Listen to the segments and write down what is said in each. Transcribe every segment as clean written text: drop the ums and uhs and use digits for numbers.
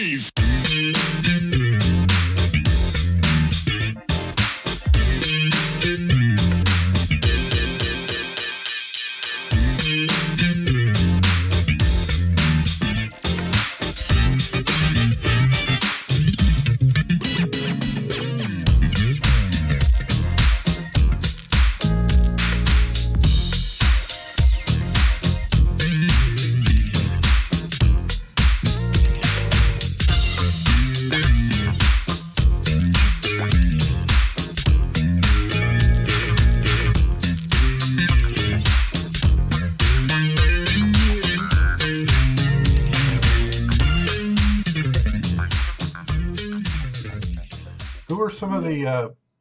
please.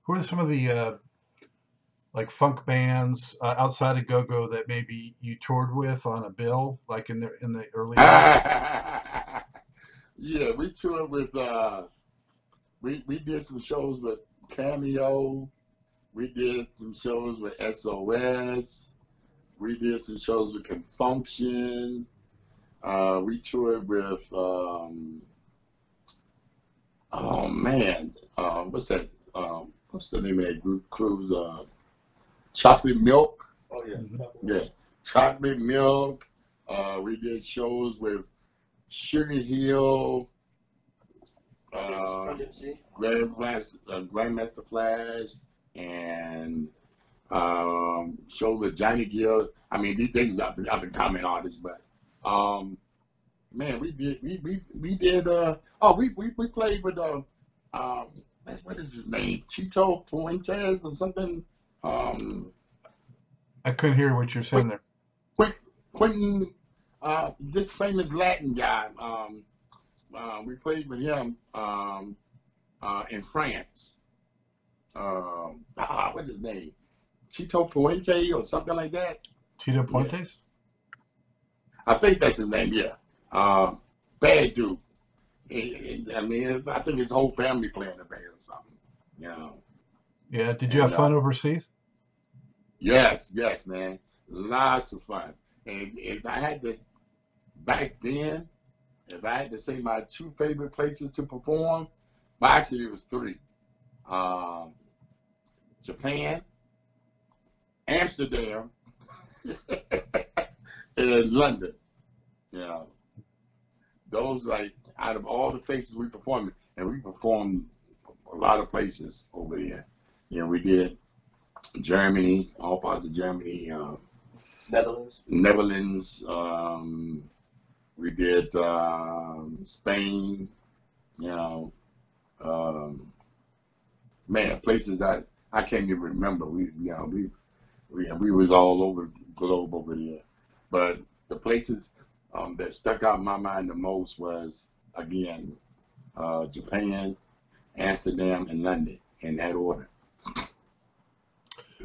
Who are some of the like funk bands outside of go-go that maybe you toured with on a bill, like in the early? Yeah, we toured with we did some shows with Cameo, we did some shows with SOS, we did some shows with Confunction, we toured with what's the name of that group? Cruise, Chocolate Milk. Oh yeah, mm-hmm. Yeah, Chocolate Milk. We did shows with Sugar Hill, Grandmaster Flash, and shows with Johnny Gill. I mean, these things I've been comment artists, but man, we did. We played with what is his name? Tito Fuentes or something? I couldn't hear what you're saying there. Quentin, this famous Latin guy. We played with him in France. What is his name? Tito Puente or something like that? Tito Puentes? Yeah. I think that's his name, yeah. Bad dude. I mean, I think his whole family playing the band or something, you know. Yeah, did you have fun overseas? Yes, man. Lots of fun. And if I had to, back then, if I had to say my two favorite places to perform, well, actually it was three. Japan, Amsterdam, and London, you know. Those, like, out of all the places we performed, and we performed a lot of places over there. You know, we did Germany, all parts of Germany, Netherlands. We did Spain. You know, man, places that I can't even remember. We was all over the globe over there, but the places that stuck out in my mind the most was, again, Japan, Amsterdam, and London, in that order.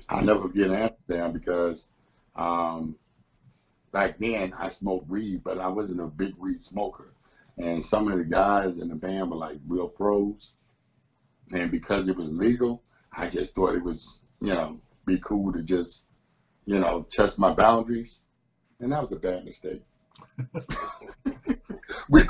I'll never forget Amsterdam because back then I smoked weed, but I wasn't a big weed smoker. And some of the guys in the band were like real pros. And because it was legal, I just thought it was, you know, be cool to just, you know, test my boundaries. And that was a bad mistake. we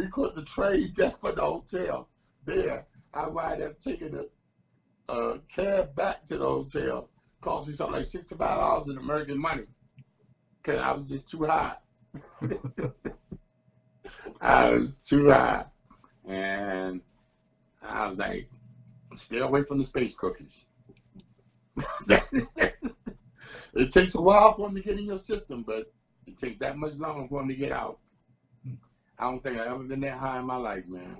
caught the train down for the hotel. There, I wound up taking a cab back to the hotel. Cost me something like $65 in American money because I was just too high. I was too high, and I was like, "Stay away from the space cookies." It takes a while for them to get in your system, but it takes that much longer for them to get out. I don't think I've ever been that high in my life, man.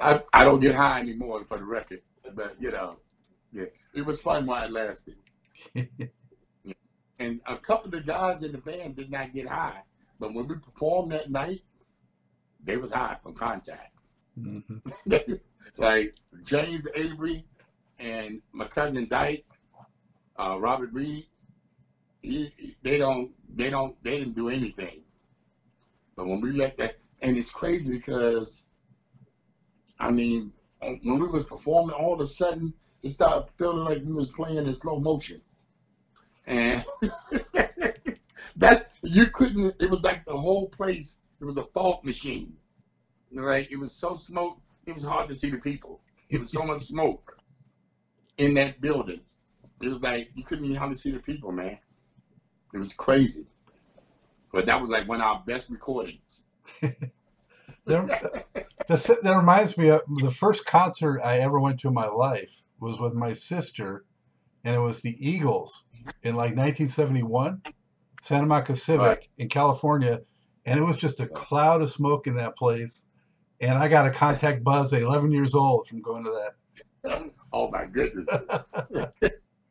I don't get high anymore, for the record, but you know, yeah, it was fun while it lasted. Yeah. And a couple of the guys in the band did not get high, but when we performed that night, they was high from contact. Mm-hmm. Like James Avery and my cousin Dyke, Robert Reed, they didn't do anything. But when we left that, and it's crazy because, I mean, when we was performing, all of a sudden it started feeling like we was playing in slow motion. And that you couldn't, it was like the whole place, it was a fog machine, right? It was so smoke, it was hard to see the people. It was so much smoke in that building. It was like, you couldn't even hardly see the people, man. It was crazy. But that was like one of our best recordings. That reminds me of the first concert I ever went to in my life was with my sister, and it was the Eagles in like 1971, Santa Monica Civic in California. And it was just a cloud of smoke in that place. And I got a contact buzz at 11 years old from going to that. Oh my goodness.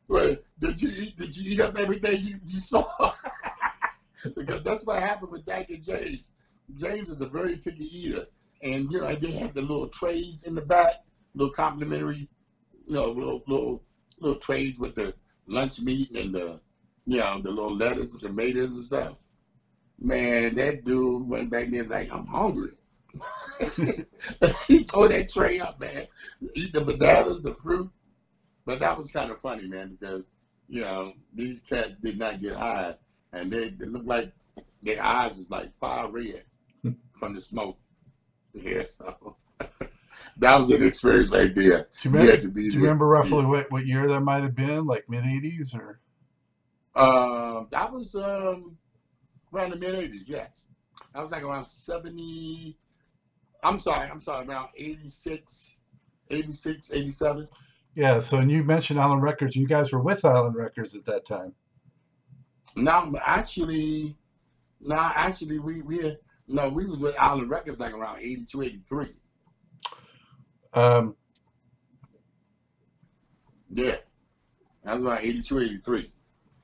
Well, did you eat up everything you saw? Because that's what happened with Dr. James. James is a very picky eater. And you know, they have the little trays in the back, little complimentary, you know, little trays with the lunch meat and the, you know, the little lettuce and tomatoes and stuff. Man, that dude went back there and was like, I'm hungry. He tore that tray up, man. Eat the bananas, the fruit. But that was kind of funny, man, because, you know, these cats did not get high. And they looked like their eyes was like fire red from the smoke. Yeah, so that was an experience right there. Do you remember roughly what year that might have been, like mid-'80s or? That was around the mid-'80s, yes. That was like around 70, I'm sorry, around 87. Yeah, so and you mentioned Island Records, and you guys were with Island Records at that time. No, actually, we was with Island Records like around 82, 83. Yeah, that was around 82, 83.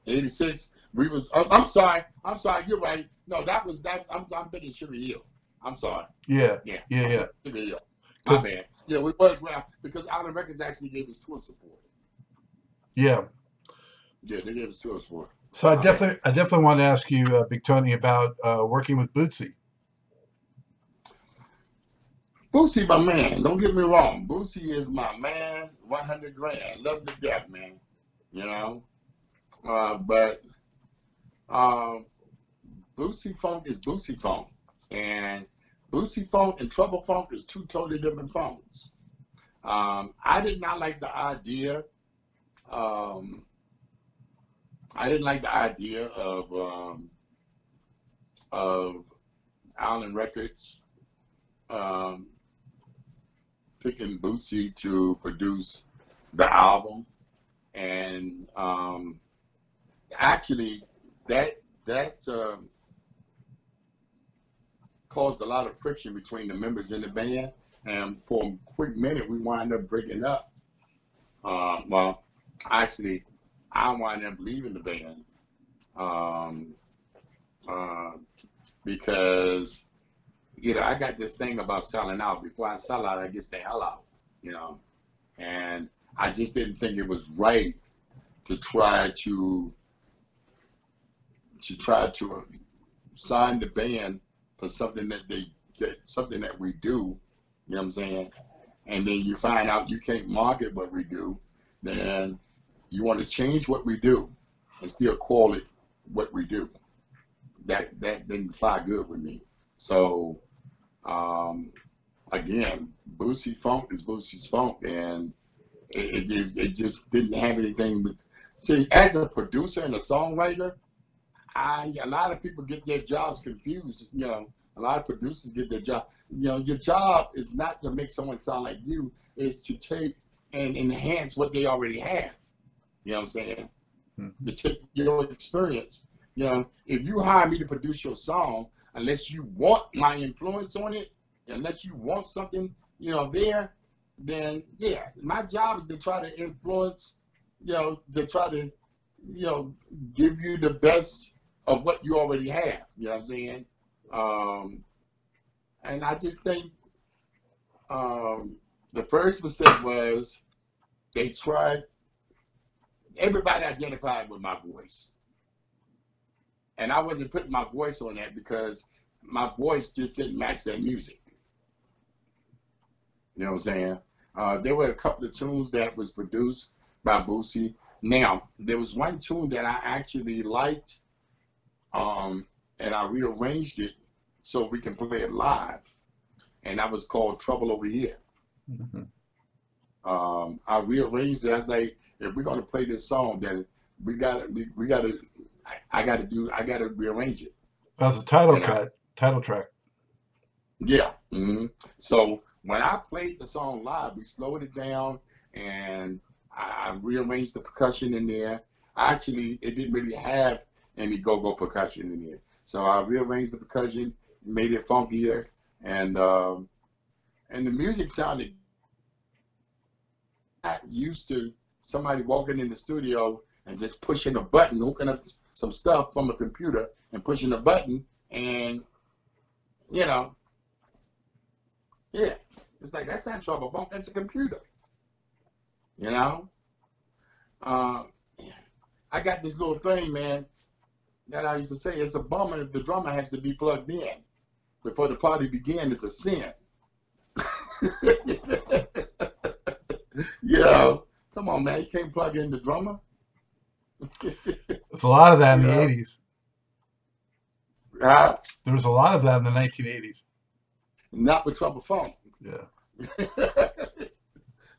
86, we was, oh, I'm sorry, you're right. No, that was, that. I'm thinking Sugar Hill. I'm sorry. Yeah. Sugar Hill. My bad. Yeah, we was, because Island Records actually gave us tour support. Yeah. Yeah, they gave us tour support. So I definitely want to ask you, Big Tony, about working with Bootsy. Bootsy, my man. Don't get me wrong. Bootsy is my man. 100 grand. I love to death, man. You know, but Bootsy Funk is Bootsy Funk, and Bootsy Funk and Trouble Funk is two totally different funks. I didn't like the idea of Island Records picking Bootsy to produce the album, and actually that caused a lot of friction between the members in the band, and for a quick minute we wound up breaking up. I wound up leaving the band because, you know, I got this thing about selling out. Before I sell out, I get the hell out, you know. And I just didn't think it was right to try to sign the band for something that something that we do, you know what I'm saying? And then you find out you can't market what we do, then you want to change what we do and still call it what we do. That didn't fly good with me. So, again, Bootsy Funk is Bootsy's Funk, and it just didn't have anything. See, as a producer and a songwriter, a lot of people get their jobs confused. You know, a lot of producers get their job. You know, your job is not to make someone sound like you, it's to take and enhance what they already have. You know what I'm saying? Mm-hmm. Your experience. You know, if you hire me to produce your song, unless you want my influence on it, unless you want something, you know, there, then yeah, my job is to try to influence, you know, to try to, you know, give you the best of what you already have. You know what I'm saying? And I just think the first mistake was they tried. Everybody identified with my voice, and I wasn't putting my voice on that because my voice just didn't match that music. You know what I'm saying? There were a couple of tunes that was produced by Bootsy Now, there was one tune that I actually liked, and I rearranged it so we can play it live, and that was called Trouble Over Here. Mm-hmm. I rearranged it. I was like, if we're gonna play this song, then I gotta rearrange it. That's a title cut, title track. Yeah. Mm-hmm. So when I played the song live, we slowed it down, and I rearranged the percussion in there. Actually, it didn't really have any go-go percussion in there. So I rearranged the percussion, made it funkier, and the music sounded. I used to somebody walking in the studio and just pushing a button, hooking up some stuff from a computer and pushing a button, and you know, yeah, it's like, that's not trouble bump, that's a computer. You know, I got this little thing, man, that I used to say, it's a bummer if the drummer has to be plugged in before the party began. It's a sin. Yo, come on, man, you can't plug in the drummer. There's a lot of that in the 80s. There was a lot of that in the 1980s. Not with Trouble Funk. Yeah.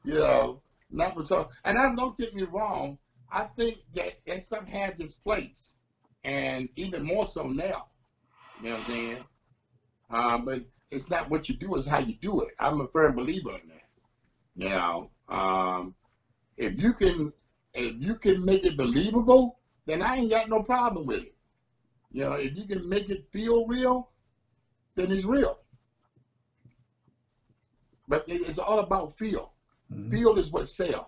You know. Not for sure. And I don't get me wrong, I think that that stuff has its place, and even more so now. You know what I'm saying? But it's not what you do, it's how you do it. I'm a firm believer in that. You know, if you can make it believable, then I ain't got no problem with it. You know, if you can make it feel real, then it's real. But it's all about feel. Feel is what sells.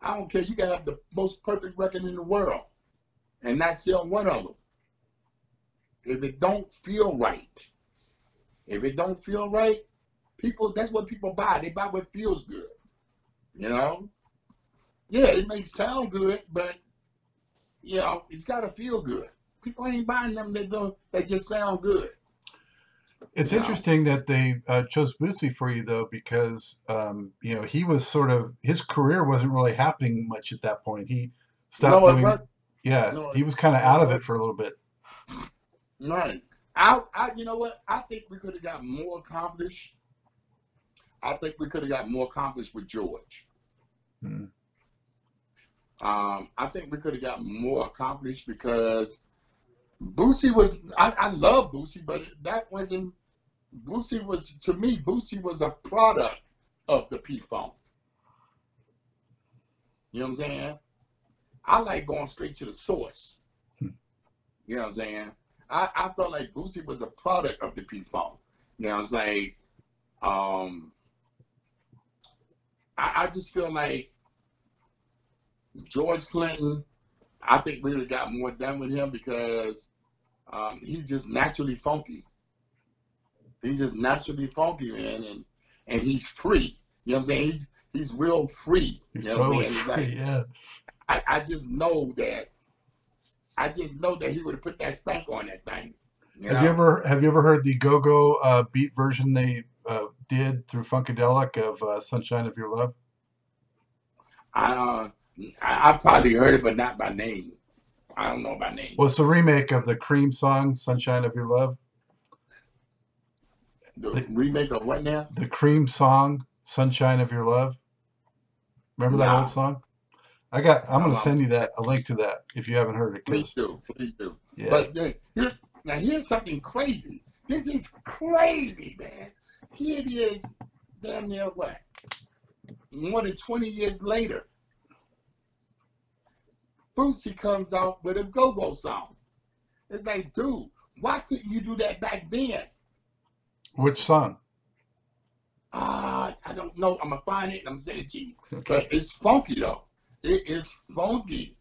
I don't care. You can have the most perfect record in the world and not sell one of them. If it don't feel right, people, that's what people buy. They buy what feels good, you know? Yeah, it may sound good, but, you know, it's got to feel good. People ain't buying them that just sound good. It's interesting that they chose Bootsy for you, though, because, you know, he was sort of, his career wasn't really happening much at that point. He stopped he was kind of out of it for a little bit. Right. You know what? I think we could have got more accomplished. With George. Hmm. I think we could have got more accomplished because Bootsy was, I love Bootsy, but Bootsy was a product of the P-Funk. You know what I'm saying? I like going straight to the source. You know what I'm saying? I felt like Bootsy was a product of the P-Funk. You know, it's like, I just feel like George Clinton, I think we would have got more done with him because he's just naturally funky. Man, and he's free. You know what I'm saying? He's real free. He's totally free, yeah. I just know that he would have put that stank on that thing. Have you ever heard the go-go beat version they did through Funkadelic of Sunshine of Your Love? I probably heard it, but not by name. I don't know by name. Well, it's a remake of the Cream song, Sunshine of Your Love. The remake of what now? The Cream song, Sunshine of Your Love. Remember that old song? I'm going to send you a link to that if you haven't heard it. Please do. Yeah. But now here's something crazy. This is crazy, man. Here it is, damn near what? More than 20 years later. Bootsy comes out with a go-go song. It's like, dude, why couldn't you do that back then? Which song? I don't know. I'm going to find it and I'm going to send it to you. Okay. But it's funky, though. It is funky.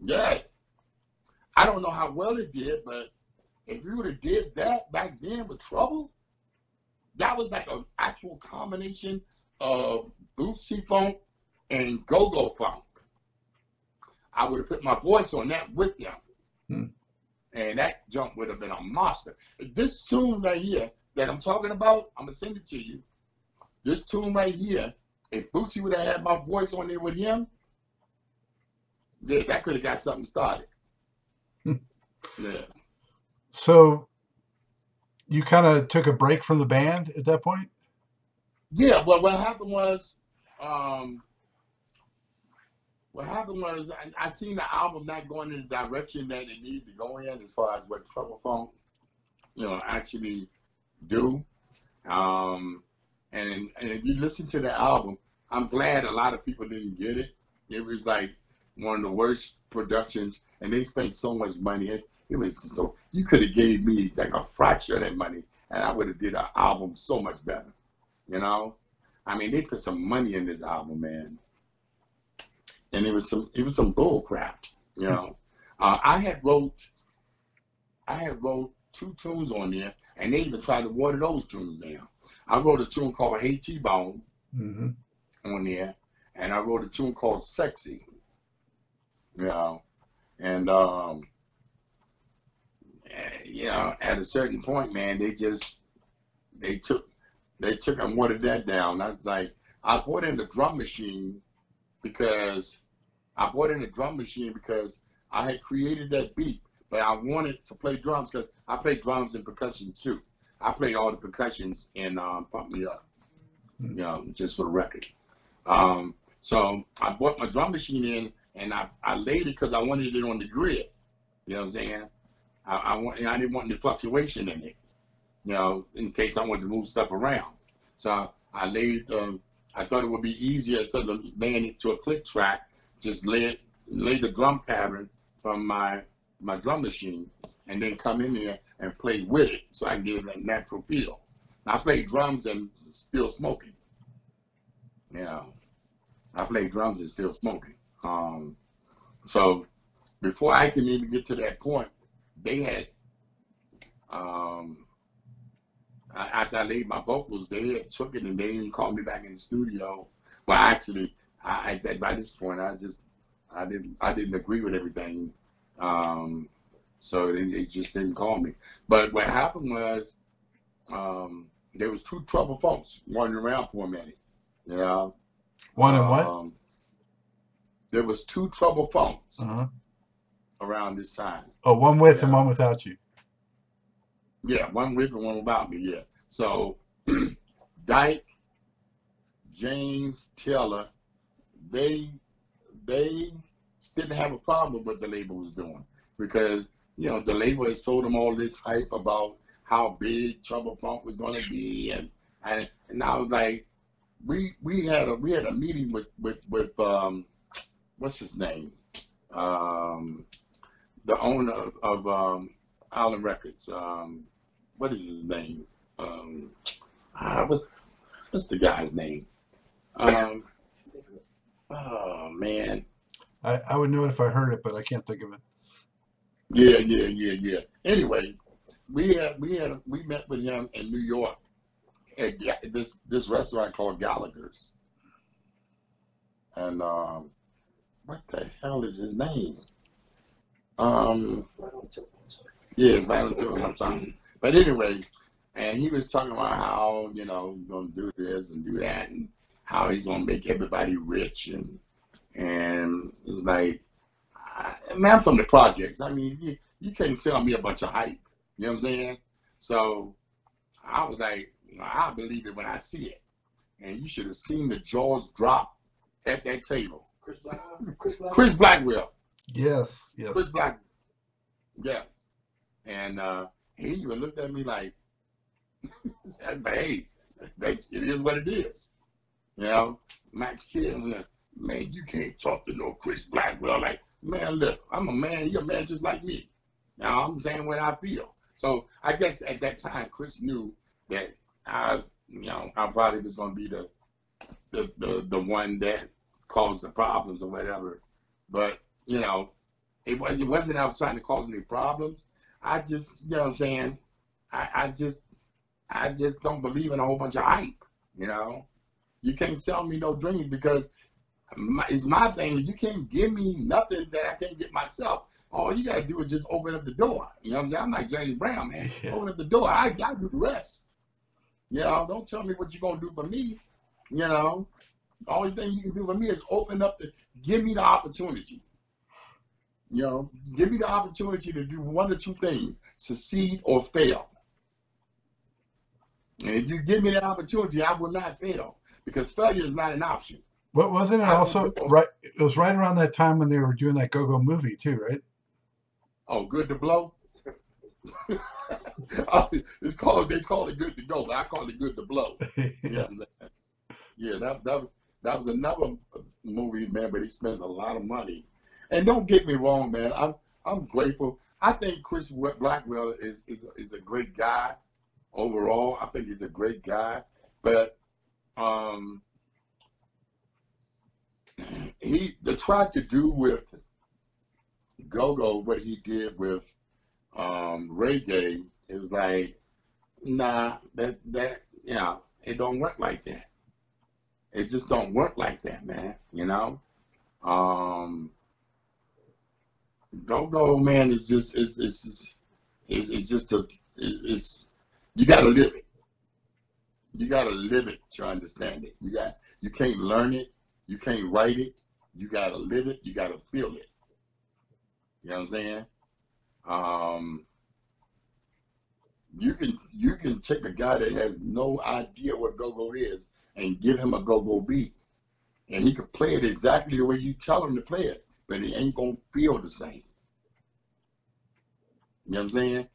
Yes. I don't know how well it did, but if you would have did that back then with Trouble, that was like an actual combination of Bootsy funk and go-go funk. I would have put my voice on that with them. Hmm. And that jump would have been a monster. This tune right here that I'm talking about, I'm going to send it to you. This tune right here, if Bootsy would have had my voice on there with him, yeah, that could have got something started. Yeah. So you kind of took a break from the band at that point? Yeah, well, what happened was, I seen the album not going in the direction that it needed to go in as far as what Trouble Funk, you know, actually do. And if you listen to the album, I'm glad a lot of people didn't get it. It was like one of the worst productions, and they spent so much money. It was so, you could have gave me like a fraction of that money, and I would have did an album so much better. You know, I mean, they put some money in this album, man, and it was some bull crap. You know, I had wrote 2 tunes on there, and they even tried to water those tunes down. I wrote a tune called Hey T-Bone on there, and I wrote a tune called Sexy. You know, and you know, at a certain point, man, they took and watered that down. I was like, I bought in the drum machine because I had created that beat, but I wanted to play drums because I played drums and percussion too. I played all the percussions in Pump Me Up, you know, just for the record. So I bought my drum machine in, and I laid it because I wanted it on the grid. You know what I'm saying? I didn't want any fluctuation in it, you know, in case I wanted to move stuff around. So I laid, I thought it would be easier instead of laying it to a click track, just lay the drum pattern from my drum machine and then come in there and play with it so I can get that natural feel. I played drums and still smoking. You know, I played drums and still smoking. So before I can even get to that point, they had, after I laid my vocals, they had took it and they didn't call me back in the studio. Well, actually, by this point, I didn't agree with everything. So they just didn't call me. But what happened was, there was 2 Trouble Funks wandering around for a minute, you know. One and what? There was 2 Trouble Funks around this time. Oh, one with and one without you. Yeah, one with and one without me, yeah. So Dyke, James, Taylor, they didn't have a problem with what the label was doing because, you know, the label had sold them all this hype about how big Trouble Funk was going to be, and I was like, we had a meeting with what's his name, the owner of Island Records, what is his name, what's the guy's name, oh man, I would know it if I heard it, but I can't think of it. Yeah. Anyway, we met with him in New York at this restaurant called Gallagher's, and what the hell is his name? Yeah, it's Violent Children. But anyway, and he was talking about how, you know, he's gonna do this and do that, and how he's gonna make everybody rich, and it's like, man, I'm from the projects. I mean, you can't sell me a bunch of hype. You know what I'm saying? So I was like, you know, I believe it when I see it. And you should have seen the jaws drop at that table. Chris Blackwell. Yes. Chris Blackwell. Yes. And he even looked at me like, hey, it is what it is. You know, Max Kidd, man, you can't talk to no Chris Blackwell. Like, man, look, I'm a man. You're a man just like me. Now I'm saying what I feel. So I guess at that time, Chris knew that I probably was going to be the one that caused the problems or whatever. But you know, it wasn't I was trying to cause any problems. I just, you know what I'm saying, I just don't believe in a whole bunch of hype. You know, you can't sell me no dreams because it's my thing. You can't give me nothing that I can't get myself. All you gotta do is just open up the door. You know what I'm saying? I'm like James Brown, man. Yeah. Open up the door. I gotta do the rest. You know, don't tell me what you're gonna do for me. You know, the only thing you can do for me is open up give me the opportunity. You know, give me the opportunity to do one or two things, succeed or fail. And if you give me that opportunity, I will not fail, because failure is not an option. But wasn't it also right? It was right around that time when they were doing that Go-Go movie too, right? Oh, Good to Blow. It's called, they called it Good to Go, but I called it Good to Blow. Yeah, yeah, that was another movie, man. But he spent a lot of money. And don't get me wrong, man. I'm grateful. I think Chris Blackwell is a great guy overall. I think he's a great guy, but they tried to do with Go-Go what he did with reggae. Is like, nah, that yeah, it don't work like that. It just don't work like that, man. You know, Go-Go, man, is just it's just a it's you gotta live it. You gotta live it to understand it. You can't learn it. You can't write it. You gotta live it. You gotta feel it. You know what I'm saying? You can take a guy that has no idea what Go-Go is and give him a Go-Go beat, and he can play it exactly the way you tell him to play it, but it ain't gonna feel the same. You know what I'm saying?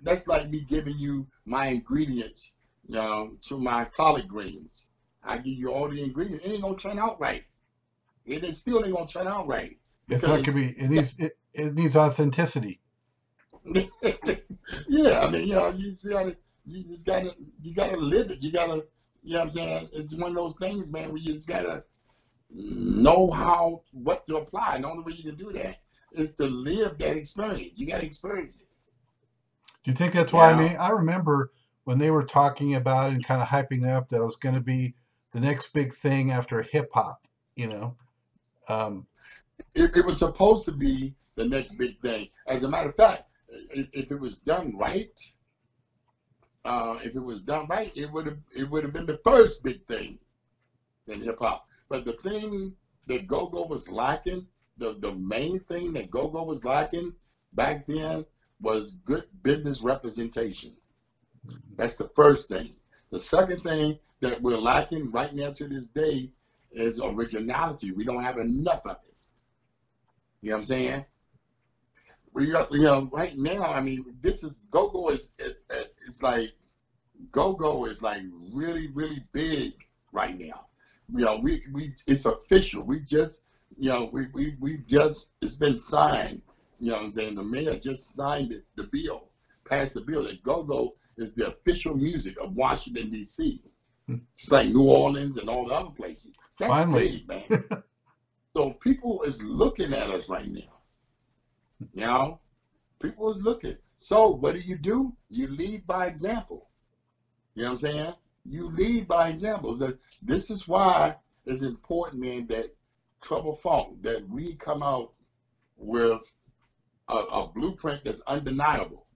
That's like me giving you my ingredients, you know, to my collard greens. I give you all the ingredients. It ain't gonna turn out right. It still ain't gonna turn out right. It's not gonna be. It needs authenticity. Yeah, I mean, you know, you just gotta live it. You gotta, you know what I'm saying? It's one of those things, man, where you just gotta know what to apply. And the only way you can do that is to live that experience. You gotta experience it. Do you think that's why? Yeah. I mean, I remember when they were talking about it and kind of hyping it up that it was going to be the next big thing after hip hop. You know, it was supposed to be the next big thing. As a matter of fact, if it was done right, it would have been the first big thing in hip hop. But the thing that Go-Go was lacking, the main thing that Go-Go was lacking back then was good business representation. That's the first thing. The second thing that we're lacking right now to this day is originality. We don't have enough of it. You know what I'm saying? We got, you know, right now, I mean, this is, Go-Go is, it's like, Go-Go is like really, really big right now. You know, it's official. We just, you know, we just, it's been signed. You know what I'm saying? The mayor just signed it, the bill, passed the bill that Go-Go is the official music of Washington, D.C. It's like New Orleans and all the other places. That's finally big, man. So people is looking at us right now. You know, people is looking. So what do? You lead by example. You know what I'm saying? You lead by example. This is why it's important, man, that Trouble Funk, that we come out with a blueprint that's undeniable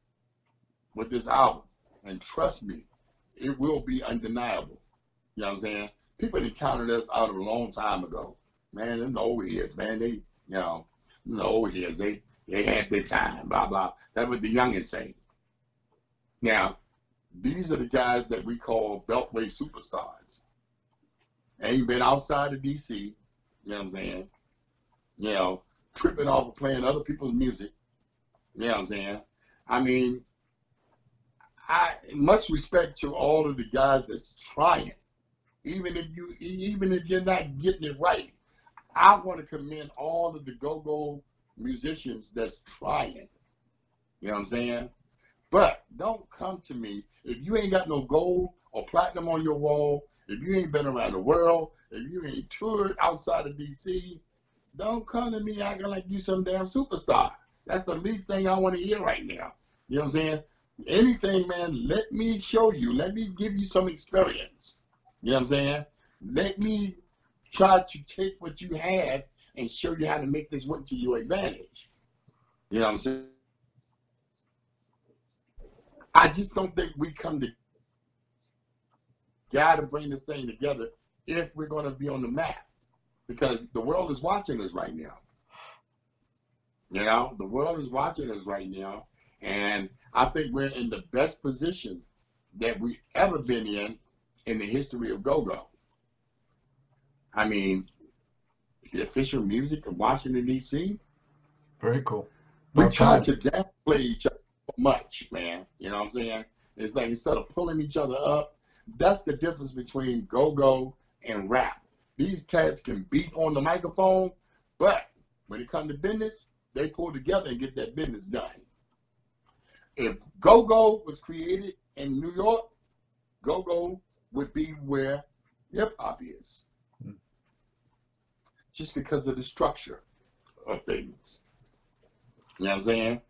with this album. And trust me, it will be undeniable. You know what I'm saying? People that counted us out a long time ago. Man, them the old heads, man. They, you know, the old heads, they had their time, blah, blah. That's what the youngins say. Now, these are the guys that we call Beltway superstars. Ain't been outside of D.C., you know what I'm saying? You know, tripping off of playing other people's music. You know what I'm saying? I mean, much respect to all of the guys that's trying, even if you're not getting it right. I want to commend all of the Go-Go musicians that's trying. You know what I'm saying? But don't come to me if you ain't got no gold or platinum on your wall, if you ain't been around the world, if you ain't toured outside of D.C., don't come to me acting like you some damn superstar. That's the least thing I want to hear right now. You know what I'm saying? Anything, man, let me show you. Let me give you some experience. You know what I'm saying? Let me try to take what you have and show you how to make this work to your advantage. You know what I'm saying? I just don't think we come together. Gotta bring this thing together if we're going to be on the map, because the world is watching us right now. You know, the world is watching us right now, and I think we're in the best position that we've ever been in the history of go-go. I mean, the official music of Washington, D.C. Very cool. We try to downplay each other so much, man. You know what I'm saying? It's like instead of pulling each other up, that's the difference between go-go and rap. These cats can beat on the microphone, but when it comes to business, they pull together and get that business done. If go-go was created in New York, go-go would be where hip-hop is. Mm-hmm. Just because of the structure of things. You know what I'm saying?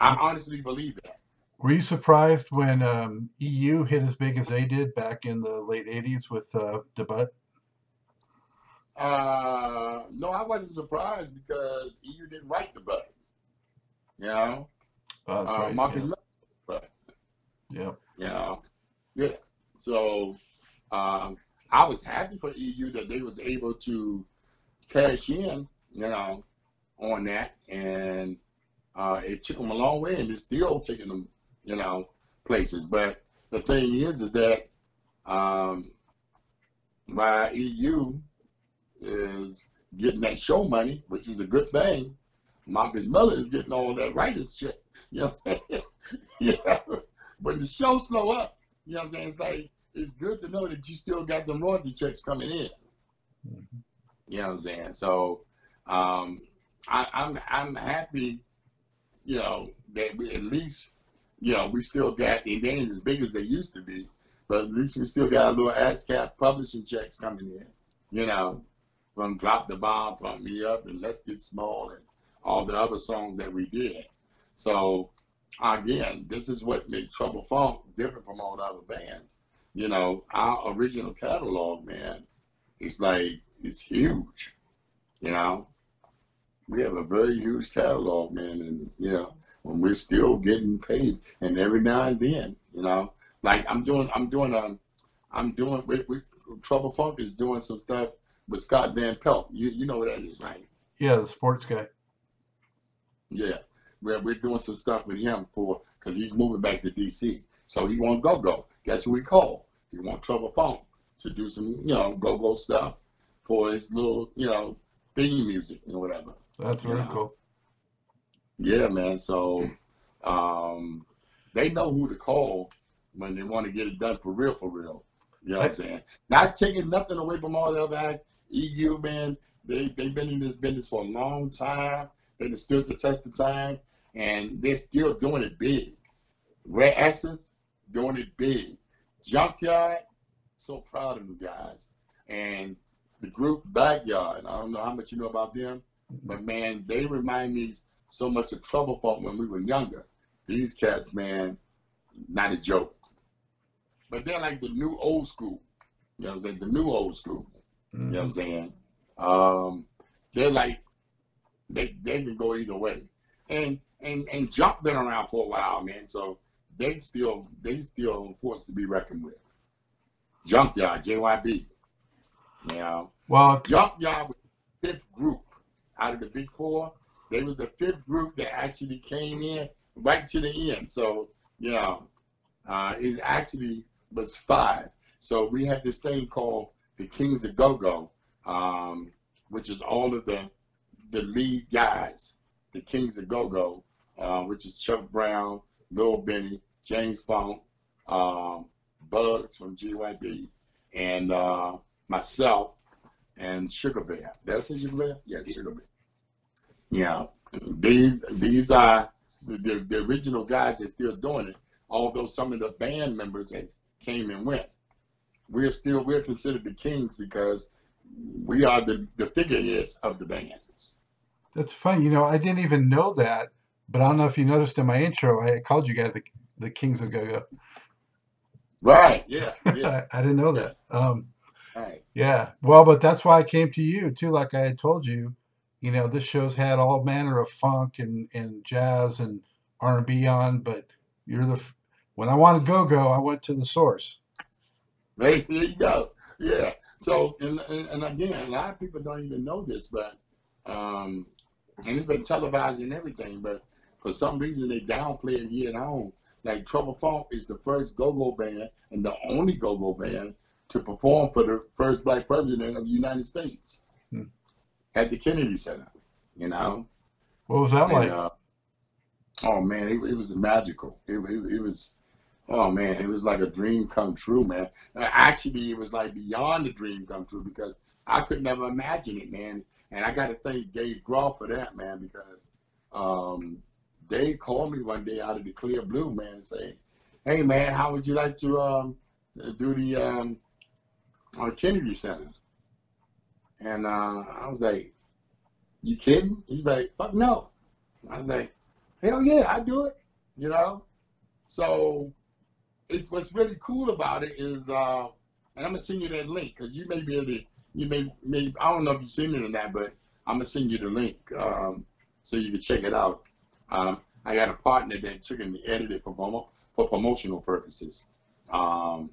I honestly believe that. Were you surprised when EU hit as big as they did back in the late 80s with DaButt? No, I wasn't surprised because EU didn't write DaButt. You know? Right, Marcus yeah. But yeah. You know, yeah. So I was happy for EU that they was able to cash in, you know, on that, and it took them a long way, and it's still taking them, you know, places. But the thing is that my EU is getting that show money, which is a good thing. Marcus Miller is getting all that writer's shit. You know what I'm saying? Yeah. But the show slow up. You know what I'm saying? It's like, it's good to know that you still got the royalty checks coming in. Mm-hmm. You know what I'm saying? So I'm happy, you know, that we at least, you know, we still got, and they ain't as big as they used to be, but at least we still got a little ASCAP publishing checks coming in, you know, from Drop the Bomb, Pump Me Up, and Let's Get Small, and all the other songs that we did. So again, this is what made Trouble Funk different from all the other bands. You know, our original catalog, man, it's like, it's huge, you know? We have a very huge catalog, man, and, you know, when we're still getting paid, and every now and then, you know, like Trouble Funk is doing some stuff with Scott Van Pelt. You know what that is, right? Yeah, the sports guy. Yeah, we're doing some stuff with him because he's moving back to D.C. So he want go-go. That's who we call. He want Trouble Funk to do some, you know, go-go stuff for his little, you know, theme music and whatever. That's very cool. Yeah, man. So they know who to call when they want to get it done for real, for real. You know what I'm saying? Not taking nothing away from all the other EU, man. They've been in this business for a long time. They stood the test of time, and they're still doing it big. Rare Essence, doing it big. Junkyard, so proud of you guys. And the group Backyard, I don't know how much you know about them, but man, they remind me so much of Trouble Funk when we were younger. These cats, man, not a joke. But they're like the new old school. You know what I'm saying? The new old school. Mm-hmm. You know what I'm saying? They're like, They can go either way, and Jump been around for a while, man. So they still forced to be reckoned with. Junkyard, JYB. You know, well, Junkyard was the fifth group out of the big four. They was the fifth group that actually came in right to the end. So you know, it actually was five. So we had this thing called the Kings of Go-Go, which is all of the lead guys, the Kings of Go-Go, which is Chuck Brown, Lil Benny, James Funk, Bugs from GYB, and myself, and Sugar Bear. Did I say Sugar Bear? Yeah, Sugar Bear. Yeah, these are the original guys that still doing it, although some of the band members that came and went. We're considered the Kings because we are the figureheads of the band. That's funny. You know, I didn't even know that, but I don't know if you noticed in my intro, I called you guys the Kings of Go-Go. Right. Yeah. Yeah. I didn't know that. Yeah. Right. Yeah. Well, but that's why I came to you too. Like I had told you, you know, this show's had all manner of funk and jazz and R&B on, but when I wanted go-go, I went to the source. Right. There you go. Yeah. So, and again, a lot of people don't even know this, but And it's been televised and everything, but for some reason they downplay it year on. Like Trouble Funk is the first go-go band and the only go-go band to perform for the first black president of the United States at the Kennedy Center, you know? What was that like? Oh man, it was magical. It was, oh man, it was like a dream come true, man. Actually, it was like beyond the dream come true because I could never imagine it, man. And I got to thank Dave Grohl for that, man, because Dave called me one day out of the clear blue, man, and say, hey man, how would you like to do the Kennedy Center? And I was like, you kidding? He's like, fuck no. I was like, hell yeah, I do it, you know? So it's what's really cool about it is, and I'm gonna send you that link, cause you may be able to, I don't know if you've seen it or not, but I'm gonna send you the link so you can check it out. I got a partner that took and edited for promotional purposes. You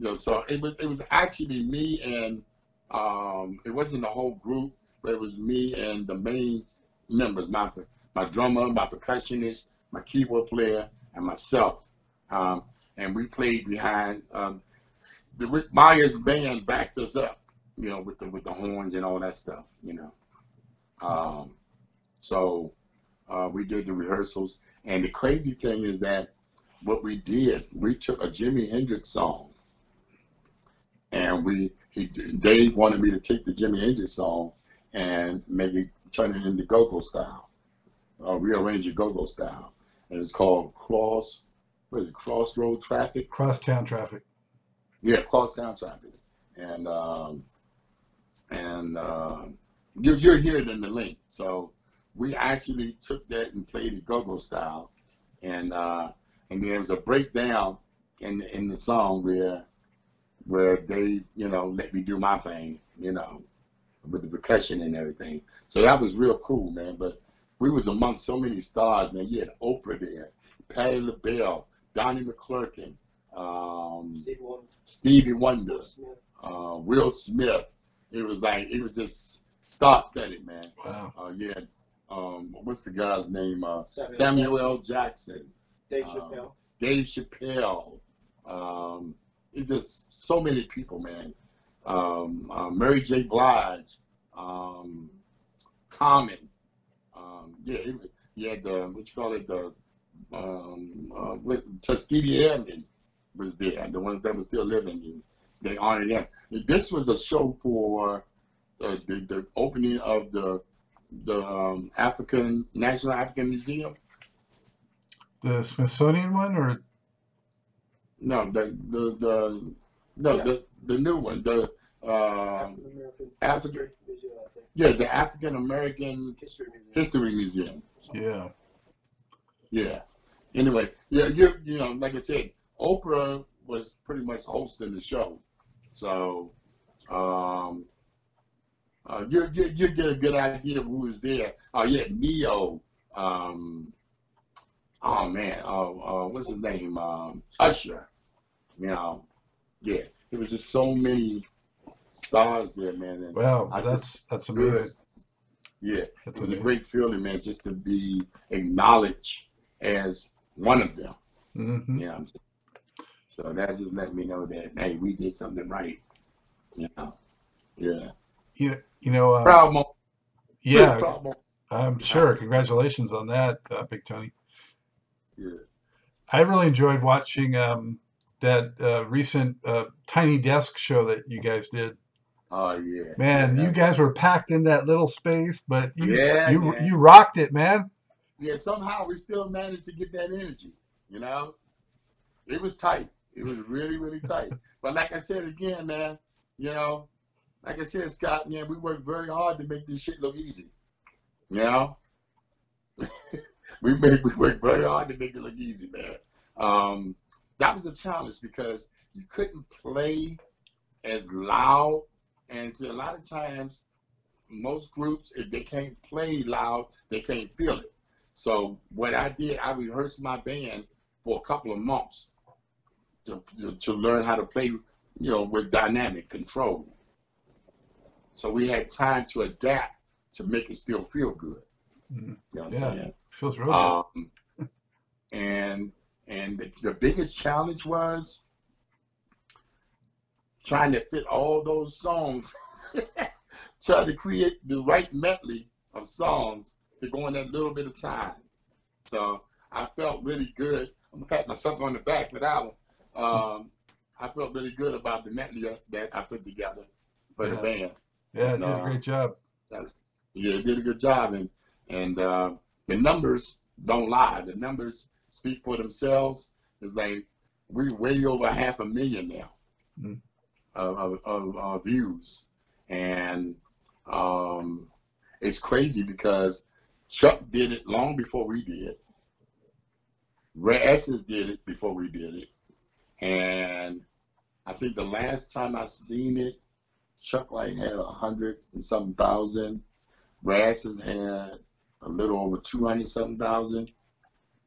know, so it was actually me and it wasn't the whole group, but it was me and the main members, my drummer, my percussionist, my keyboard player, and myself. And we played behind the Rick Myers band backed us up, you know, with the horns and all that stuff, you know. We did the rehearsals, and the crazy thing is that what we did, we took a Jimi Hendrix song, and Dave wanted me to take the Jimi Hendrix song and maybe turn it into go-go style, or rearrange it go-go style. And it's called Crossroad Traffic? Crosstown Traffic. Yeah, Crosstown Traffic. And you'll hear it in the link. So we actually took that and played it go-go style. And there was a breakdown in the song where they, you know, let me do my thing, you know, with the percussion and everything. So that was real cool, man. But we was among so many stars, man. You had Oprah there, Patti LaBelle, Donnie McClurkin, Stevie Wonder, Will Smith. It was just star-studded, man. Wow. What's the guy's name? Samuel L. Jackson. Dave Chappelle. It's just so many people, man. Mary J. Blige, Common. Tuskegee Airmen was there, the ones that were still living. And they honored them. This was a show for the opening of the National African Museum. The Smithsonian one, or? No, the new one, the African Museum, I think. Yeah, the African American History Museum. Yeah. Yeah. Anyway, yeah, you know, like I said, Oprah was pretty much hosting the show, so you get a good idea of who was there. Oh yeah, Neo. What's his name? Usher. You know, yeah. It was just so many stars there, man. And wow, that's amazing. Yeah, that's amazing. A great feeling, man, just to be acknowledged as one of them. Mm-hmm. You know, so that's just letting me know that, hey, we did something right. You know, yeah. You know, proud moment. Yeah, proud moment. I'm sure. Congratulations on that, Big Tony. Yeah. I really enjoyed watching that recent Tiny Desk show that you guys did. Oh yeah, man! Yeah. You guys were packed in that little space, but you rocked it, man. Yeah, somehow we still managed to get that energy. You know, it was tight. It was really, really tight. But like I said again, man, you know, like I said, Scott, man, we worked very hard to make this shit look easy. You know, we worked very hard to make it look easy, man. That was a challenge because you couldn't play as loud, and so a lot of times, most groups, if they can't play loud, they can't feel it. So what I did, I rehearsed my band for a couple of months to learn how to play, you know, with dynamic control. So we had time to adapt to make it still feel good. Mm-hmm. You know what I'm saying? Feels real good. And the biggest challenge was trying to fit all those songs, trying to create the right medley of songs to go in that little bit of time. So I felt really good. I'm gonna pat myself on the back for that one. I felt really good about the medley that I put together for the band. Yeah, it did a great job. Yeah, it did a good job, and the numbers don't lie. The numbers speak for themselves. It's like we're way over 500,000 now of views, and it's crazy because Chuck did it long before we did. Rare Essence did it before we did it, and I think the last time I seen it, Chuck like had 100 and something thousand. Rare Essence had a little over 200 something thousand,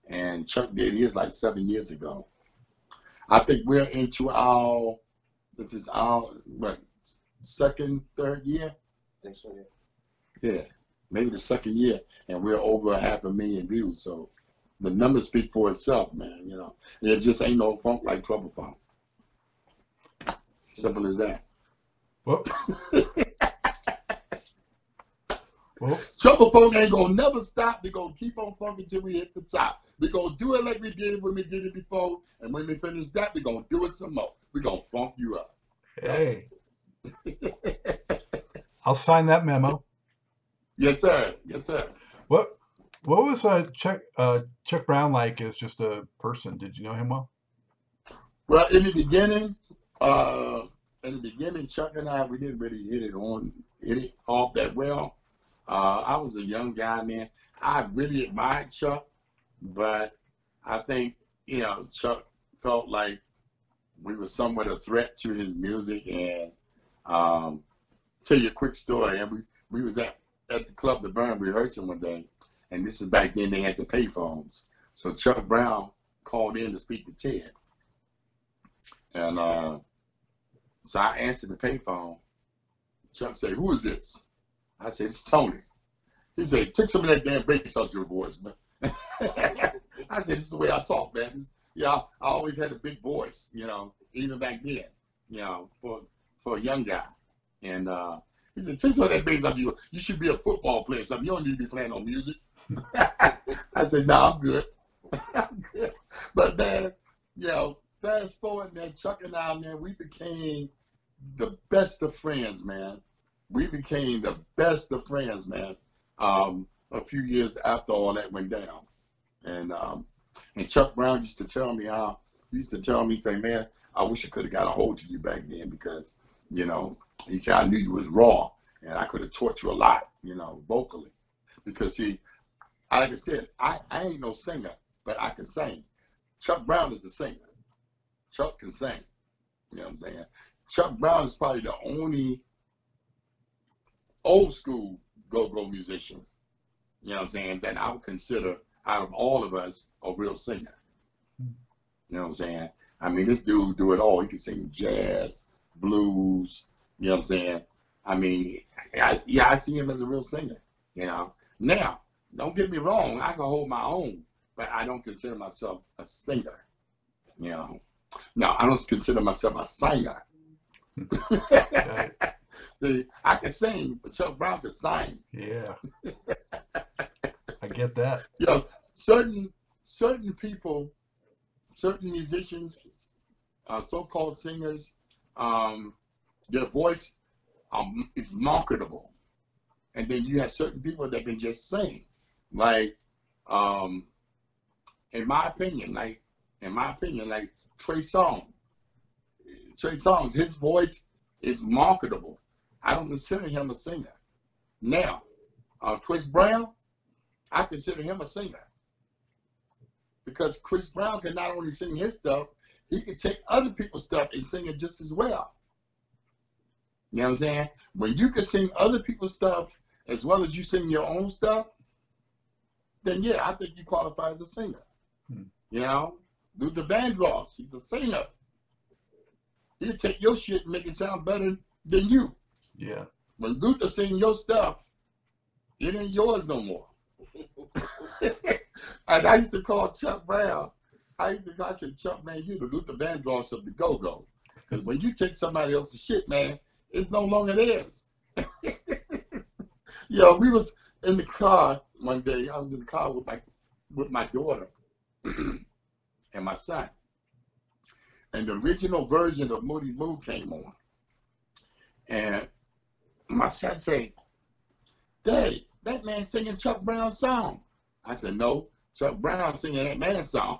and Chuck did his like 7 years ago. I think we're into our, this is our what, second, third year? I think so, yeah. Yeah, maybe the second year, and we're over 500,000 views. So the numbers speak for itself, man. You know, it just ain't no funk like Trouble Funk. Simple as that. Well, well, Trouble Funk ain't gonna never stop. They're gonna keep on funking till we hit the top. We're gonna do it like we did when we did it before, and when we finish that, we're gonna do it some more. We're gonna funk you up. Hey, I'll sign that memo. Yes, sir. Yes, sir. What was Chuck Brown like as just a person? Did you know him well? Well, in the beginning, Chuck and I, we didn't really hit it off that well. I was a young guy, man. I really admired Chuck, but I think, you know, Chuck felt like we were somewhat a threat to his music. And tell you a quick story. And we was at the Club The Burn rehearsing one day. And this is back then they had the pay phones. So Chuck Brown called in to speak to Ted. And so I answered the pay phone. Chuck said, "Who is this?" I said, "It's Tony." He said, "Take some of that damn bass out your voice, man." I said, "This is the way I talk, man. I always had a big voice, you know, even back then, you know, for a young guy." And he said, "Take some of that bass out of your voice. You should be a football player or something. You don't need to be playing on music." I said, "No, I'm good." I'm good. But then, you know, fast forward, man, Chuck and I, man, we became the best of friends, man. We became the best of friends, man, a few years after all that went down. And Chuck Brown used to tell me, say, "Man, I wish I could have got a hold of you back then because, you know," he said, "I knew you was raw and I could have taught you a lot, you know, vocally." Because like I said, I ain't no singer, but I can sing. Chuck Brown is a singer. Chuck can sing. You know what I'm saying? Chuck Brown is probably the only old school go-go musician, you know what I'm saying, that I would consider out of all of us a real singer. You know what I'm saying? I mean, this dude do it all. He can sing jazz, blues, you know what I'm saying? I mean, I see him as a real singer, you know. Now, don't get me wrong, I can hold my own, but I don't consider myself a singer, you know. Now, I don't consider myself a singer. Right. See, I can sing, but Chuck Brown can sing. Yeah. I get that. You know, certain people, certain musicians, so-called singers, their voice is marketable. And then you have certain people that can just sing. Like, in my opinion, like Trey Songz, his voice is marketable. I don't consider him a singer. Now, Chris Brown, I consider him a singer. Because Chris Brown can not only sing his stuff, he can take other people's stuff and sing it just as well. You know what I'm saying? When you can sing other people's stuff as well as you sing your own stuff, then yeah, I think you qualify as a singer. You know? Luther Vandross, he's a singer. He'll take your shit and make it sound better than you. Yeah. When Luther sing your stuff, It ain't yours no more. And I used to call Chuck Brown. I said, Chuck, man, you the Luther Vandross of the go-go. Because when you take somebody else's shit, man, it's no longer theirs. Yeah, we was in the car one day. I was in the car with my daughter and my son. And the original version of Moody Moo came on. And my son said, Daddy, that man singing Chuck Brown's song. I said, no, Chuck Brown singing that man's song.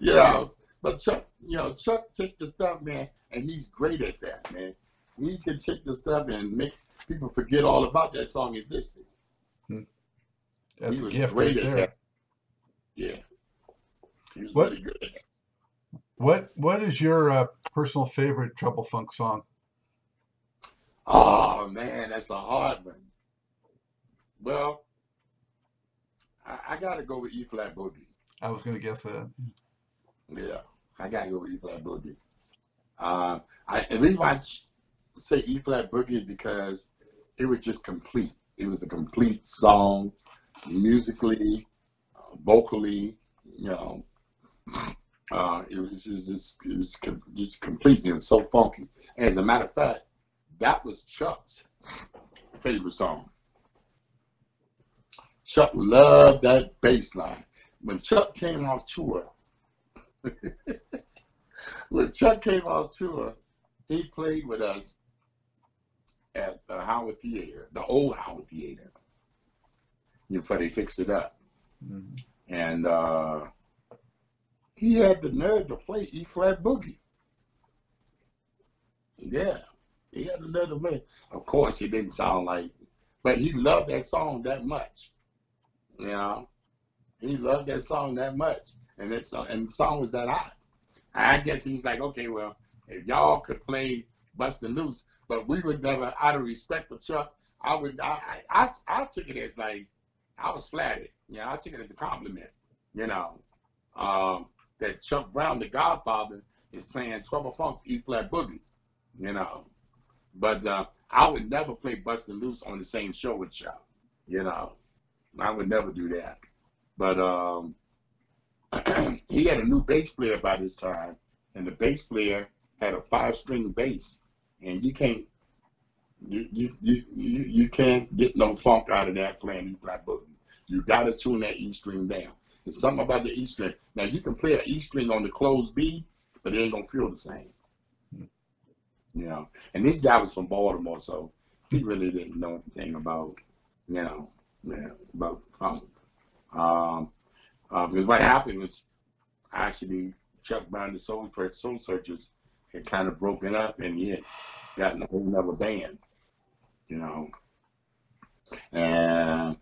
Yeah, but Chuck, Chuck took the stuff, man, and he's great at that, man. He can take the stuff and make people forget all about that song existed. That's a gift right there. That. Yeah. He was really good at that. What is your personal favorite Trouble Funk song? Oh, man, that's a hard one. Well, I got to go with E-flat Boogie. I was going to guess that. Yeah, I got to go with E-flat Boogie. The reason why I say E-flat Boogie is because it was just complete. It was a complete song, musically, vocally, It was just complete. It was so funky. As a matter of fact, that was Chuck's favorite song. Chuck loved that bass line. When Chuck came off tour, he played with us at the Howard Theater, the old Howard Theater, before they fixed it up. Mm-hmm. And he had the nerve to play E-flat Boogie. Yeah, he had the nerve to play. Of course, it didn't sound like it, but he loved that song that much. You know, he loved that song that much, and the song was that hot. I guess he was like, okay, well, if y'all could play Bustin' Loose, but we would never, out of respect for Chuck, I took it as like, I was flattered. Yeah, I took it as a compliment. That Chuck Brown, the Godfather, is playing Trouble Funk, E-flat Boogie, But I would never play Bustin' Loose on the same show with Chuck, I would never do that. But he had a new bass player by this time, and the bass player had a 5-string bass, and you can't get no funk out of that playing E-flat Boogie. You got to tune that E string down. It's something about the E string. Now, you can play an E string on the closed B, but it ain't going to feel the same. And this guy was from Baltimore, so he really didn't know anything about, about funk. Because what happened was, actually, Chuck Brown, the Soul Searchers, had kind of broken up, and he had gotten a whole other band, And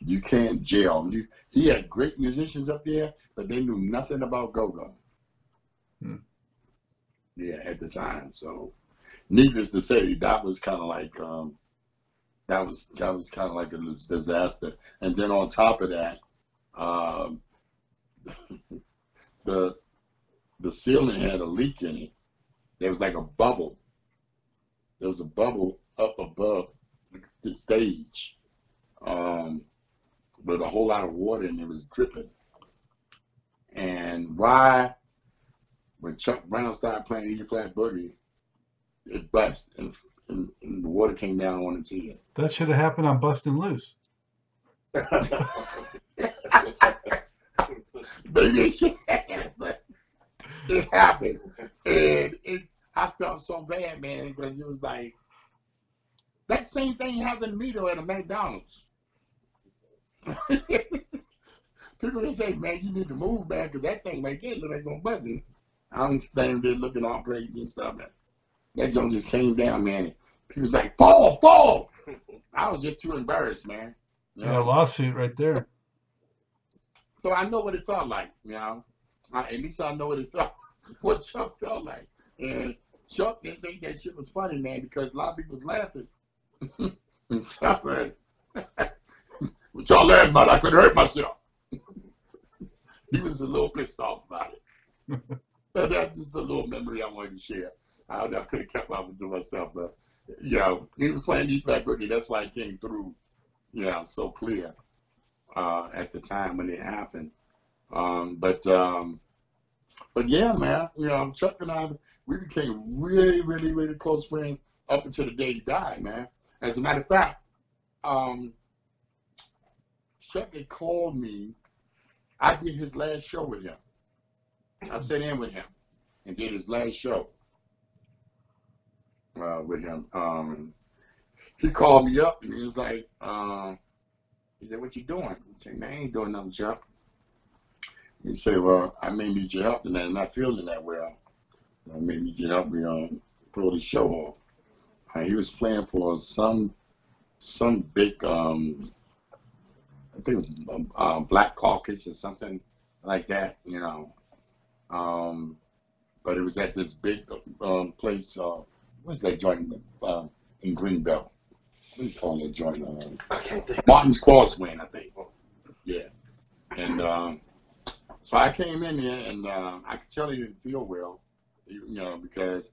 you can't jail. He had great musicians up there, but they knew nothing about go-go. Yeah, at the time. So, needless to say, that was kind of like a disaster. And then on top of that, the ceiling had a leak in it. There was like a bubble. There was a bubble up above the stage. With a whole lot of water, and it was dripping. And why, when Chuck Brown started playing E-flat Boogie, it bust, and the water came down on its head. That should have happened on Bustin' Loose. Maybe it should have, but it happened. And I felt so bad, man, because it was like, that same thing happened to me, though, at a McDonald's. People would say, man, you need to move back because that thing right there look ain't gonna buzz it. I'm standing there looking all crazy and stuff, man. That joint just came down, man. People was like, fall. I was just too embarrassed, man. Yeah, a lawsuit right there. So I know what it felt like, at least I know what Chuck felt like. And Chuck didn't think that shit was funny, man, because a lot of people was laughing. And Chuck, man. What y'all laughing about? I could hurt myself. He was a little pissed off about it. But that's just a little memory I wanted to share. I could have kept up to myself, but he was playing E-flat Boogie. That's why I came through Yeah, so clear at the time when it happened. But yeah, man, you know, Chuck and I, we became really, really, really close friends up until the day he died, man. As a matter of fact, Chuck had called me. I did his last show with him. I sat in with him and did his last show with him. He called me up and he was like, he said, "What you doing?" I said, "Man, I ain't doing nothing, Chuck." He said, "Well, I may need your help tonight. I'm not feeling that well. I may need your help me pull the show off." He was playing for some big, I think it was Black Caucus or something like that, you know. But it was at this big place. What's that joint in Greenbelt? What do you call that joint? I can't think. Martin's Crosswind, I think. Yeah. And so I came in there, and I could tell he didn't feel well, you know, because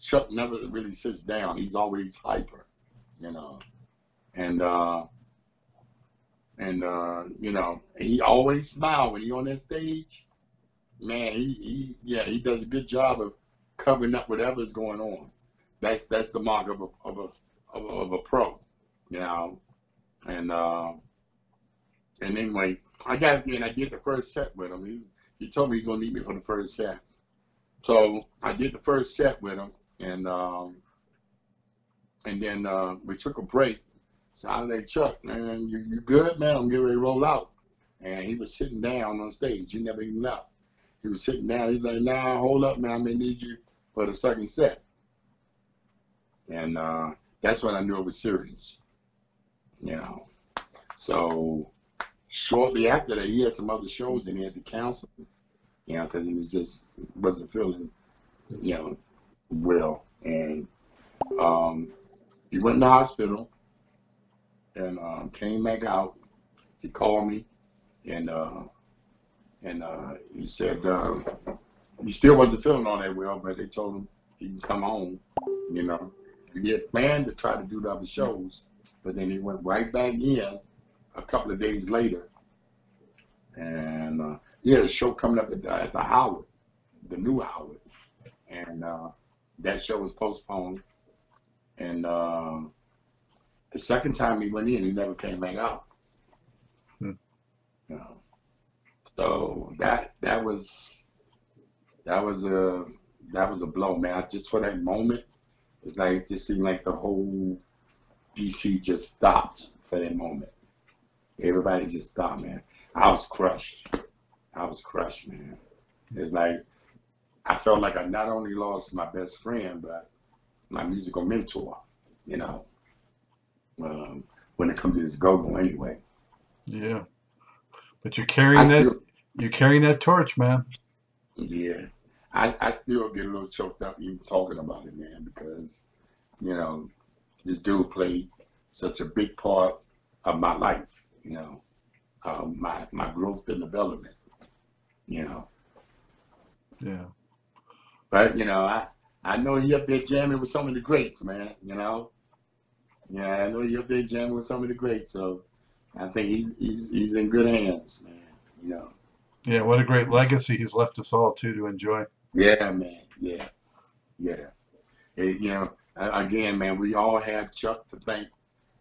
Chuck never really sits down. He's always hyper, you know. And you know, he always smiled when he on that stage. Man, he does a good job of covering up whatever's going on. That's the mark of a pro, you know. And anyway, I got in. I did the first set with him. He told me he's gonna need me for the first set, so I did the first set with him, and then we took a break. So I was like, "Chuck, man, you good, man? I'm getting ready to roll out." And he was sitting down on stage. He never even left. He was sitting down. He's like, "Nah, hold up, man. I may need you for the second set." And that's when I knew it was serious, you know. So shortly after that, he had some other shows and he had to cancel, you know, because he was just wasn't feeling, you know, well. And he went to the hospital and came back out. He called me and he said he still wasn't feeling all that well, but they told him he can come home, you know. He had planned to try to do the other shows, but then he went right back in a couple of days later. And he had a show coming up at the Howard, the new Howard. And that show was postponed. And the second time he went in, he never came back out. You know? So that was a blow, man. Just for that moment, it's like it just seemed like the whole DC just stopped for that moment. Everybody just stopped, man. I was crushed, man. It's like I felt like I not only lost my best friend, but my musical mentor, you know, when it comes to this go-go anyway. Yeah. But you're carrying that torch, man. Yeah. I still get a little choked up even talking about it, man, because, you know, this dude played such a big part of my life, you know, my growth and development, you know. Yeah. But, you know, I know he up there jamming with some of the greats, man, you know. Yeah, I know he up there jamming with some of the greats, so I think he's in good hands, man, you know. Yeah, what a great legacy he's left us all, too, to enjoy. Yeah, man. Yeah. Yeah. It, you know, again, man, we all have Chuck to thank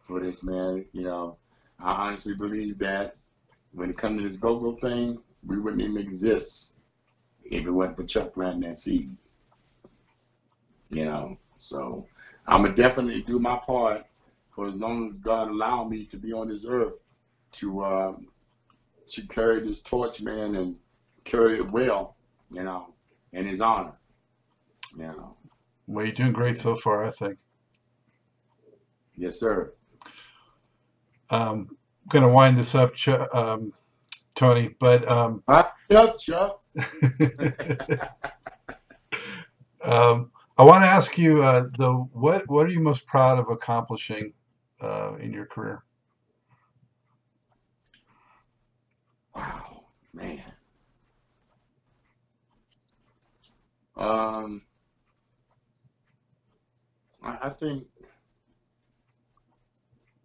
for this, man. You know, I honestly believe that when it comes to this go-go thing, we wouldn't even exist if it wasn't for Chuck planting that seed. You know, so I'm going to definitely do my part for as long as God allowed me to be on this earth to carry this torch, man, and carry it well, you know, in his honor, you know. Well, you're doing great so far, I think. Yes, sir. I'm going to wind this up, Tony, but... Chuck. I want to ask you, though, what are you most proud of accomplishing in your career? Wow, man. I think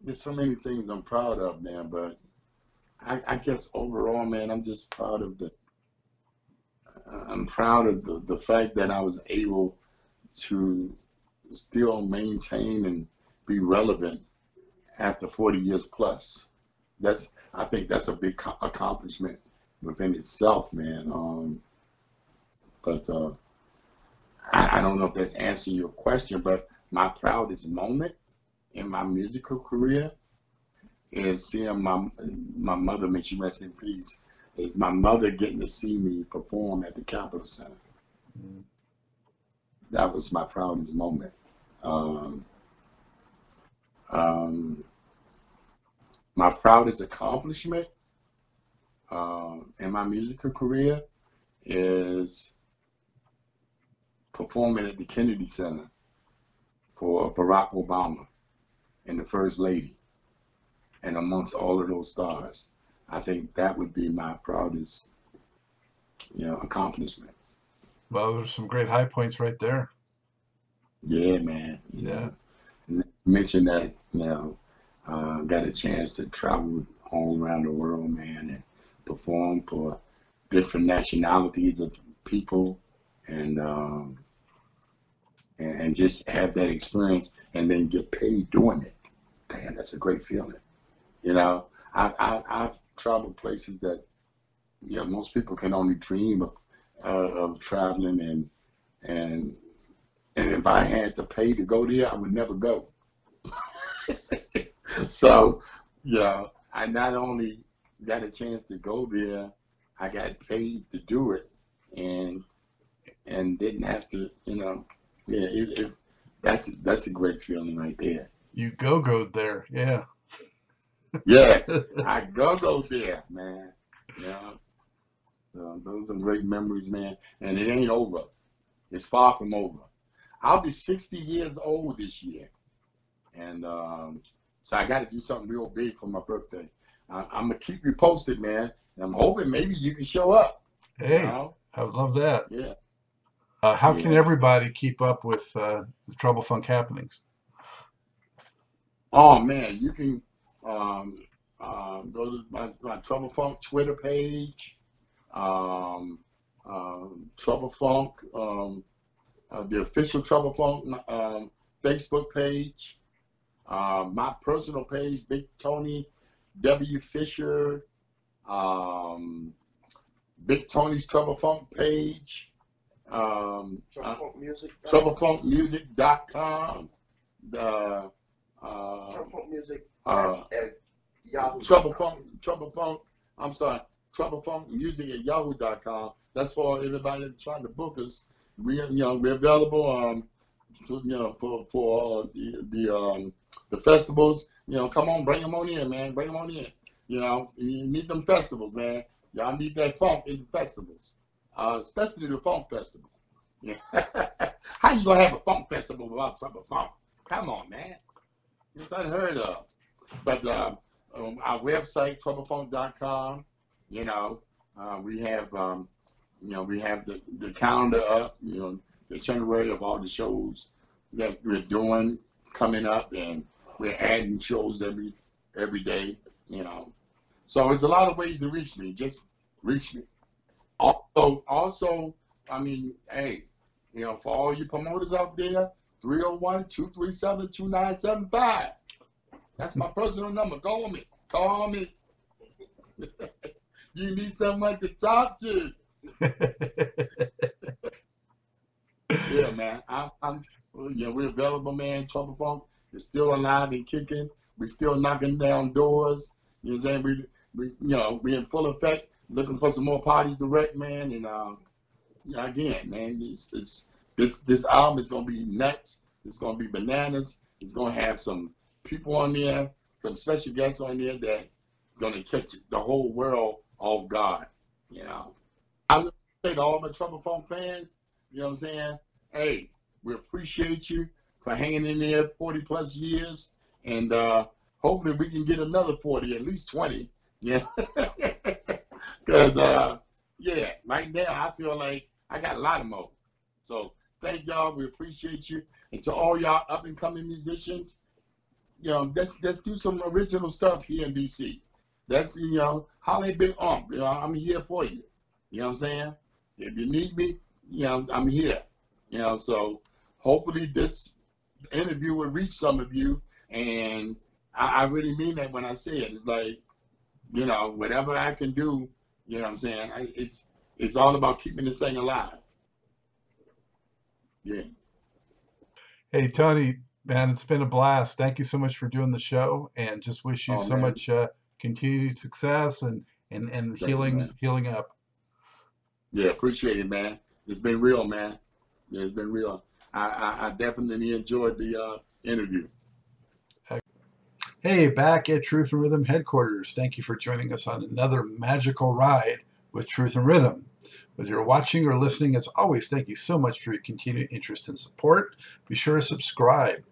there's so many things I'm proud of, man, but I guess overall, man, I'm just proud of the fact that I was able to still maintain and be relevant after 40 years plus. I think that's a big accomplishment within itself, man. But I don't know if that's answering your question, but my proudest moment in my musical career is seeing my mother, may she rest in peace, is my mother getting to see me perform at the Capitol Center. Mm-hmm. That was my proudest moment. My proudest accomplishment in my musical career is performing at the Kennedy Center for Barack Obama and the First Lady, and amongst all of those stars. I think that would be my proudest, accomplishment. Well, there's some great high points right there. Yeah, man. Yeah. And mentioned that, got a chance to travel all around the world, man, and perform for different nationalities of people, and just have that experience, and then get paid doing it. Damn, that's a great feeling. I've traveled places that, most people can only dream of traveling, and if I had to pay to go there, I would never go. So, I not only got a chance to go there, I got paid to do it, and didn't have to, that's a great feeling right there. You go-go'd there, yeah. Yeah, I go there, man. Yeah, those are great memories, man. And it ain't over. It's far from over. I'll be 60 years old this year, and so I got to do something real big for my birthday. I'm gonna keep you posted, man. And I'm hoping maybe you can show up. Hey, I would love that. Yeah. How can everybody keep up with the Trouble Funk happenings? Oh man, you can. Go to my Trouble Funk Twitter page, Trouble Funk, the official Trouble Funk Facebook page, my personal page, Big Tony W. Fisher, Big Tony's Trouble Funk page, TroubleFunkMusic.com, TroubleFunkMusic@Yahoo.com. That's for everybody that's trying to book us. We're available for the festivals. Come on, bring them on in, man. Bring them on in. You need them festivals, man. Y'all need that funk in the festivals, especially the funk festival. Yeah. How you gonna have a funk festival without some funk? Come on, man. It's unheard of. But our website, TroubleFunk.com, we have the calendar up, the itinerary of all the shows that we're doing coming up, and we're adding shows every day, So there's a lot of ways to reach me. Just reach me. Also, I mean, hey, for all you promoters out there, 301-237-2975. That's my personal number. Call me. You need someone to talk to. Yeah, man. We're available, man. Trouble Funk is still alive and kicking. We're still knocking down doors. You know what I'm saying? We're in full effect, looking for some more parties to wreck, man. And again, man, this album is gonna be nuts. It's gonna be bananas. It's gonna have some people on there, some special guests on there that gonna catch the whole world off guard. I would say to all my Trouble Funk fans, what I'm saying? Hey, we appreciate you for hanging in there 40 plus years, and hopefully we can get another 40, at least 20. Yeah. Cause right now I feel like I got a lot of more. So thank y'all, we appreciate you. And to all y'all up and coming musicians, You know, let's do some original stuff here in D.C. That's, you know, holla big ump. You know, I'm here for you. You know what I'm saying? If you need me, you know, I'm here. You know, so hopefully this interview will reach some of you. And I really mean that when I say it. It's like, you know, whatever I can do, you know what I'm saying? It's all about keeping this thing alive. Yeah. Hey, Tony, man, it's been a blast. Thank you so much for doing the show, and just wish you much continued success and healing up. Yeah, appreciate it, man. It's been real, man. Yeah, it's been real. I definitely enjoyed the interview. Hey, back at Truth and Rhythm headquarters. Thank you for joining us on another magical ride with Truth and Rhythm. Whether you're watching or listening, as always, thank you so much for your continued interest and support. Be sure to subscribe.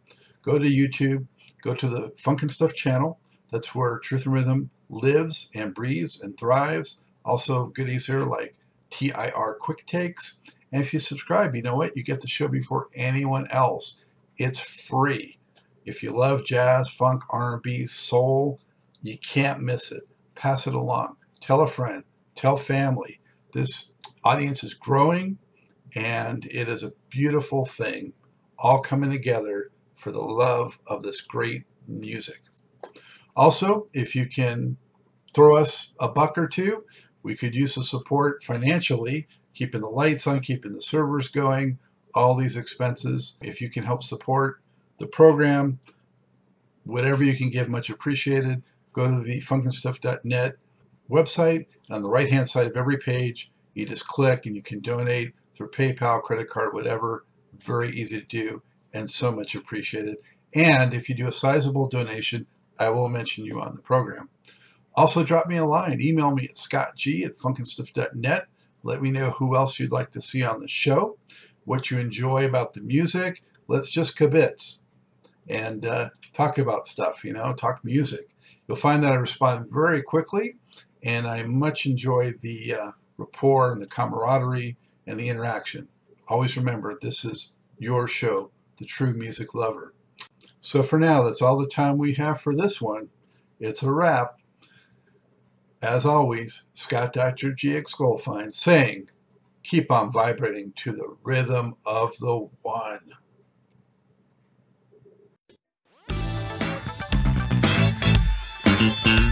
Go to YouTube. Go to the Funkin' Stuff channel. That's where Truth and Rhythm lives and breathes and thrives. Also, goodies here like TIR Quick Takes. And if you subscribe, you know what? You get the show before anyone else. It's free. If you love jazz, funk, R&B, soul, you can't miss it. Pass it along. Tell a friend. Tell family. This audience is growing, and it is a beautiful thing, all coming together for the love of this great music. Also, if you can throw us a buck or two, we could use the support financially, keeping the lights on, keeping the servers going, all these expenses. If you can help support the program, whatever you can give, much appreciated. Go to the funkinstuff.net website, and on the right hand side of every page you just click and you can donate through PayPal, credit card, whatever. Very easy to do and so much appreciated. And if you do a sizable donation, I will mention you on the program. Also, drop me a line. Email me at scottg@funkinstuff.net. Let me know who else you'd like to see on the show, what you enjoy about the music. Let's just kibitz and talk about stuff, you know, talk music. You'll find that I respond very quickly, and I much enjoy the rapport and the camaraderie and the interaction. Always remember, this is your show, The True Music Lover. So for now, that's all the time we have for this one. It's a wrap. As always, Scott Dr. G.X. Goldfine saying, keep on vibrating to the rhythm of the one.